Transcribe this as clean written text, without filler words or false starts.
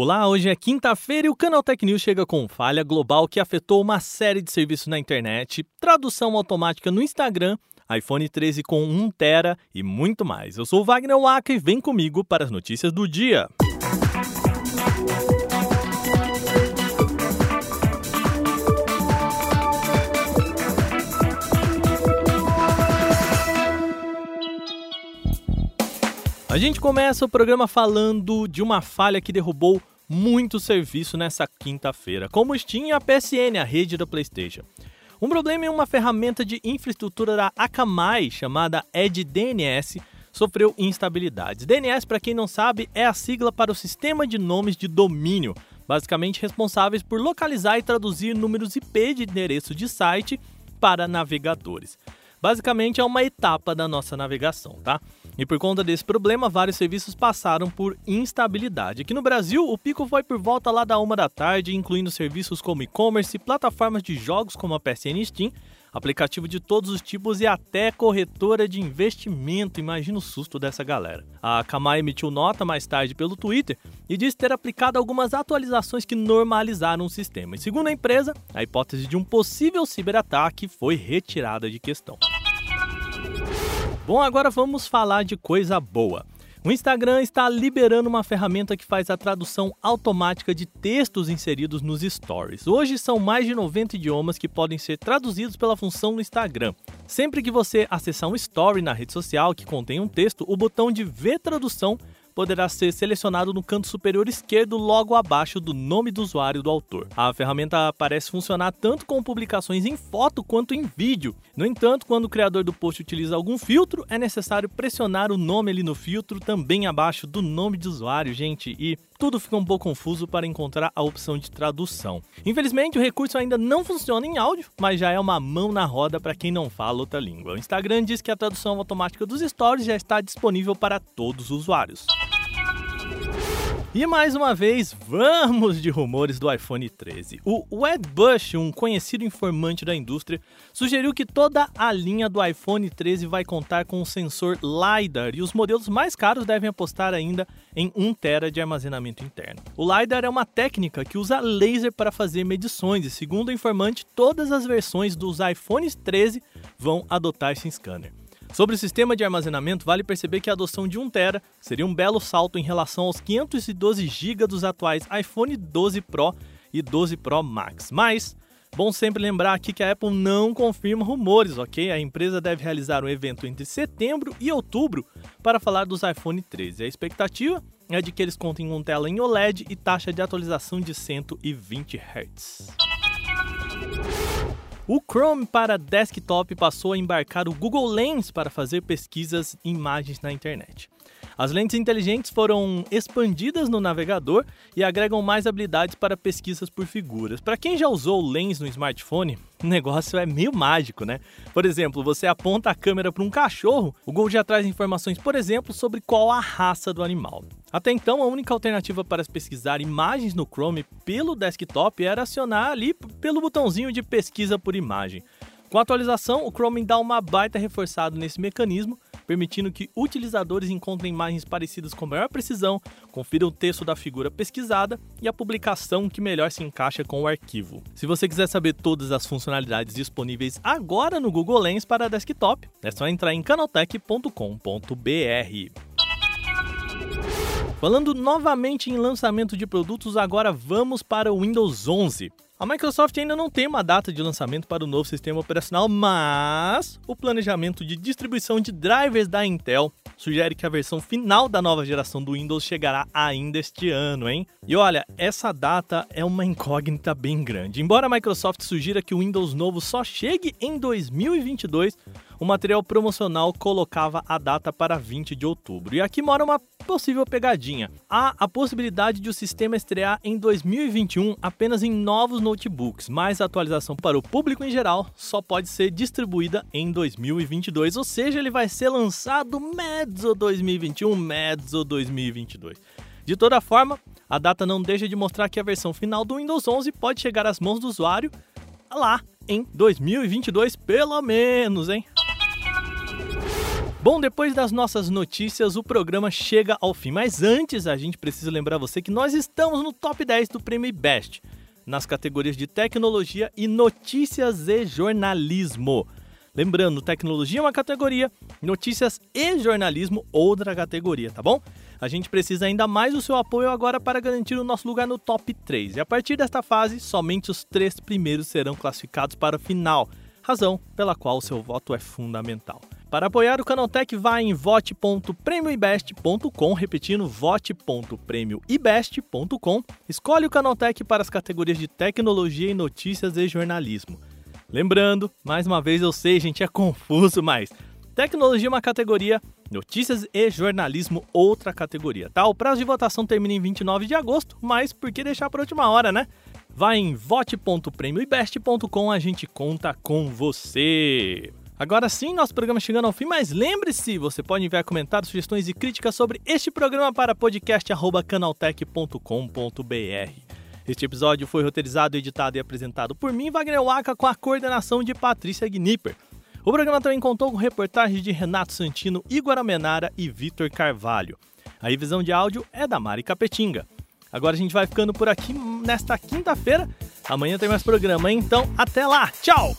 Olá, hoje é quinta-feira e o Canaltech News chega com falha global que afetou uma série de serviços na internet, tradução automática no Instagram, iPhone 13 com 1TB e muito mais. Eu sou o Wagner Waka e vem comigo para as notícias do dia. A gente começa o programa falando de uma falha que derrubou muito serviço nessa quinta-feira, como o Steam e a PSN, a rede da PlayStation. Um problema em uma ferramenta de infraestrutura da Akamai, chamada Edge DNS, sofreu instabilidades. DNS, para quem não sabe, é a sigla para o Sistema de Nomes de Domínio, basicamente responsáveis por localizar e traduzir números IP de endereço de site para navegadores. Basicamente é uma etapa da nossa navegação, tá? E por conta desse problema, vários serviços passaram por instabilidade. Aqui no Brasil, o pico foi por volta lá da 13h, incluindo serviços como e-commerce, plataformas de jogos como a PSN e Steam, aplicativo de todos os tipos e até corretora de investimento. Imagina o susto dessa galera. A Akamai emitiu nota mais tarde pelo Twitter e disse ter aplicado algumas atualizações que normalizaram o sistema. E segundo a empresa, a hipótese de um possível ciberataque foi retirada de questão. Bom, agora vamos falar de coisa boa. O Instagram está liberando uma ferramenta que faz a tradução automática de textos inseridos nos stories. Hoje são mais de 90 idiomas que podem ser traduzidos pela função no Instagram. Sempre que você acessar um story na rede social que contém um texto, o botão de ver tradução poderá ser selecionado no canto superior esquerdo, logo abaixo do nome do usuário do autor. A ferramenta parece funcionar tanto com publicações em foto quanto em vídeo. No entanto, quando o criador do post utiliza algum filtro, é necessário pressionar o nome ali no filtro, também abaixo do nome de usuário, gente, e tudo fica um pouco confuso para encontrar a opção de tradução. Infelizmente, o recurso ainda não funciona em áudio, mas já é uma mão na roda para quem não fala outra língua. O Instagram diz que a tradução automática dos stories já está disponível para todos os usuários. E mais uma vez, vamos de rumores do iPhone 13. O Wedbush, um conhecido informante da indústria, sugeriu que toda a linha do iPhone 13 vai contar com um sensor LiDAR e os modelos mais caros devem apostar ainda em 1TB de armazenamento interno. O LiDAR é uma técnica que usa laser para fazer medições e, segundo o informante, todas as versões dos iPhones 13 vão adotar esse scanner. Sobre o sistema de armazenamento, vale perceber que a adoção de 1TB seria um belo salto em relação aos 512GB dos atuais iPhone 12 Pro e 12 Pro Max. Mas, bom sempre lembrar aqui que a Apple não confirma rumores, ok? A empresa deve realizar um evento entre setembro e outubro para falar dos iPhone 13. A expectativa é de que eles contem com tela em OLED e taxa de atualização de 120 Hz. O Chrome para desktop passou a embarcar o Google Lens para fazer pesquisas em imagens na internet. As lentes inteligentes foram expandidas no navegador e agregam mais habilidades para pesquisas por figuras. Para quem já usou o Lens no smartphone, o negócio é meio mágico, né? Por exemplo, você aponta a câmera para um cachorro, o Google já traz informações, por exemplo, sobre qual a raça do animal. Até então, a única alternativa para pesquisar imagens no Chrome pelo desktop era acionar ali pelo botãozinho de pesquisa por imagem. Com a atualização, o Chrome dá uma baita reforçada nesse mecanismo, permitindo que utilizadores encontrem imagens parecidas com maior precisão, confiram o texto da figura pesquisada e a publicação que melhor se encaixa com o arquivo. Se você quiser saber todas as funcionalidades disponíveis agora no Google Lens para desktop, é só entrar em canaltech.com.br. Falando novamente em lançamento de produtos, agora vamos para o Windows 11. A Microsoft ainda não tem uma data de lançamento para o novo sistema operacional, mas o planejamento de distribuição de drivers da Intel sugere que a versão final da nova geração do Windows chegará ainda este ano, hein? E olha, essa data é uma incógnita bem grande. Embora a Microsoft sugira que o Windows novo só chegue em 2022, o material promocional colocava a data para 20 de outubro. E aqui mora uma possível pegadinha. Há a possibilidade de o sistema estrear em 2021 apenas em novos notebooks, mas a atualização para o público em geral só pode ser distribuída em 2022, ou seja, ele vai ser lançado mezzo 2021, mezzo 2022. De toda forma, a data não deixa de mostrar que a versão final do Windows 11 pode chegar às mãos do usuário lá em 2022, pelo menos, hein? Bom, depois das nossas notícias, o programa chega ao fim. Mas antes, a gente precisa lembrar você que nós estamos no Top 10 do Prêmio Best, nas categorias de tecnologia e notícias e jornalismo. Lembrando, tecnologia é uma categoria, notícias e jornalismo outra categoria, tá bom? A gente precisa ainda mais do seu apoio agora para garantir o nosso lugar no top 3. E a partir desta fase, somente os 3 primeiros serão classificados para o final, razão pela qual o seu voto é fundamental. Para apoiar o Canaltech, vá em vote.prêmioibest.com, repetindo, vote.prêmioibest.com. Escolhe o Canaltech para as categorias de tecnologia e notícias e jornalismo. Lembrando, mais uma vez, eu sei, gente, é confuso, mas tecnologia é uma categoria, notícias e jornalismo outra categoria, tá? O prazo de votação termina em 29 de agosto, mas por que deixar para a última hora, né? Vai em vote.prêmioibest.com, a gente conta com você! Agora sim, nosso programa chegando ao fim, mas lembre-se, você pode enviar comentários, sugestões e críticas sobre este programa para podcast@canaltech.com.br. Este episódio foi roteirizado, editado e apresentado por mim, Wagner Waka, com a coordenação de Patrícia Gnipper. O programa também contou com reportagens de Renato Santino, Igor Amenara e Vitor Carvalho. A revisão de áudio é da Mari Capetinga. Agora a gente vai ficando por aqui nesta quinta-feira. Amanhã tem mais programa, hein? Então até lá, tchau!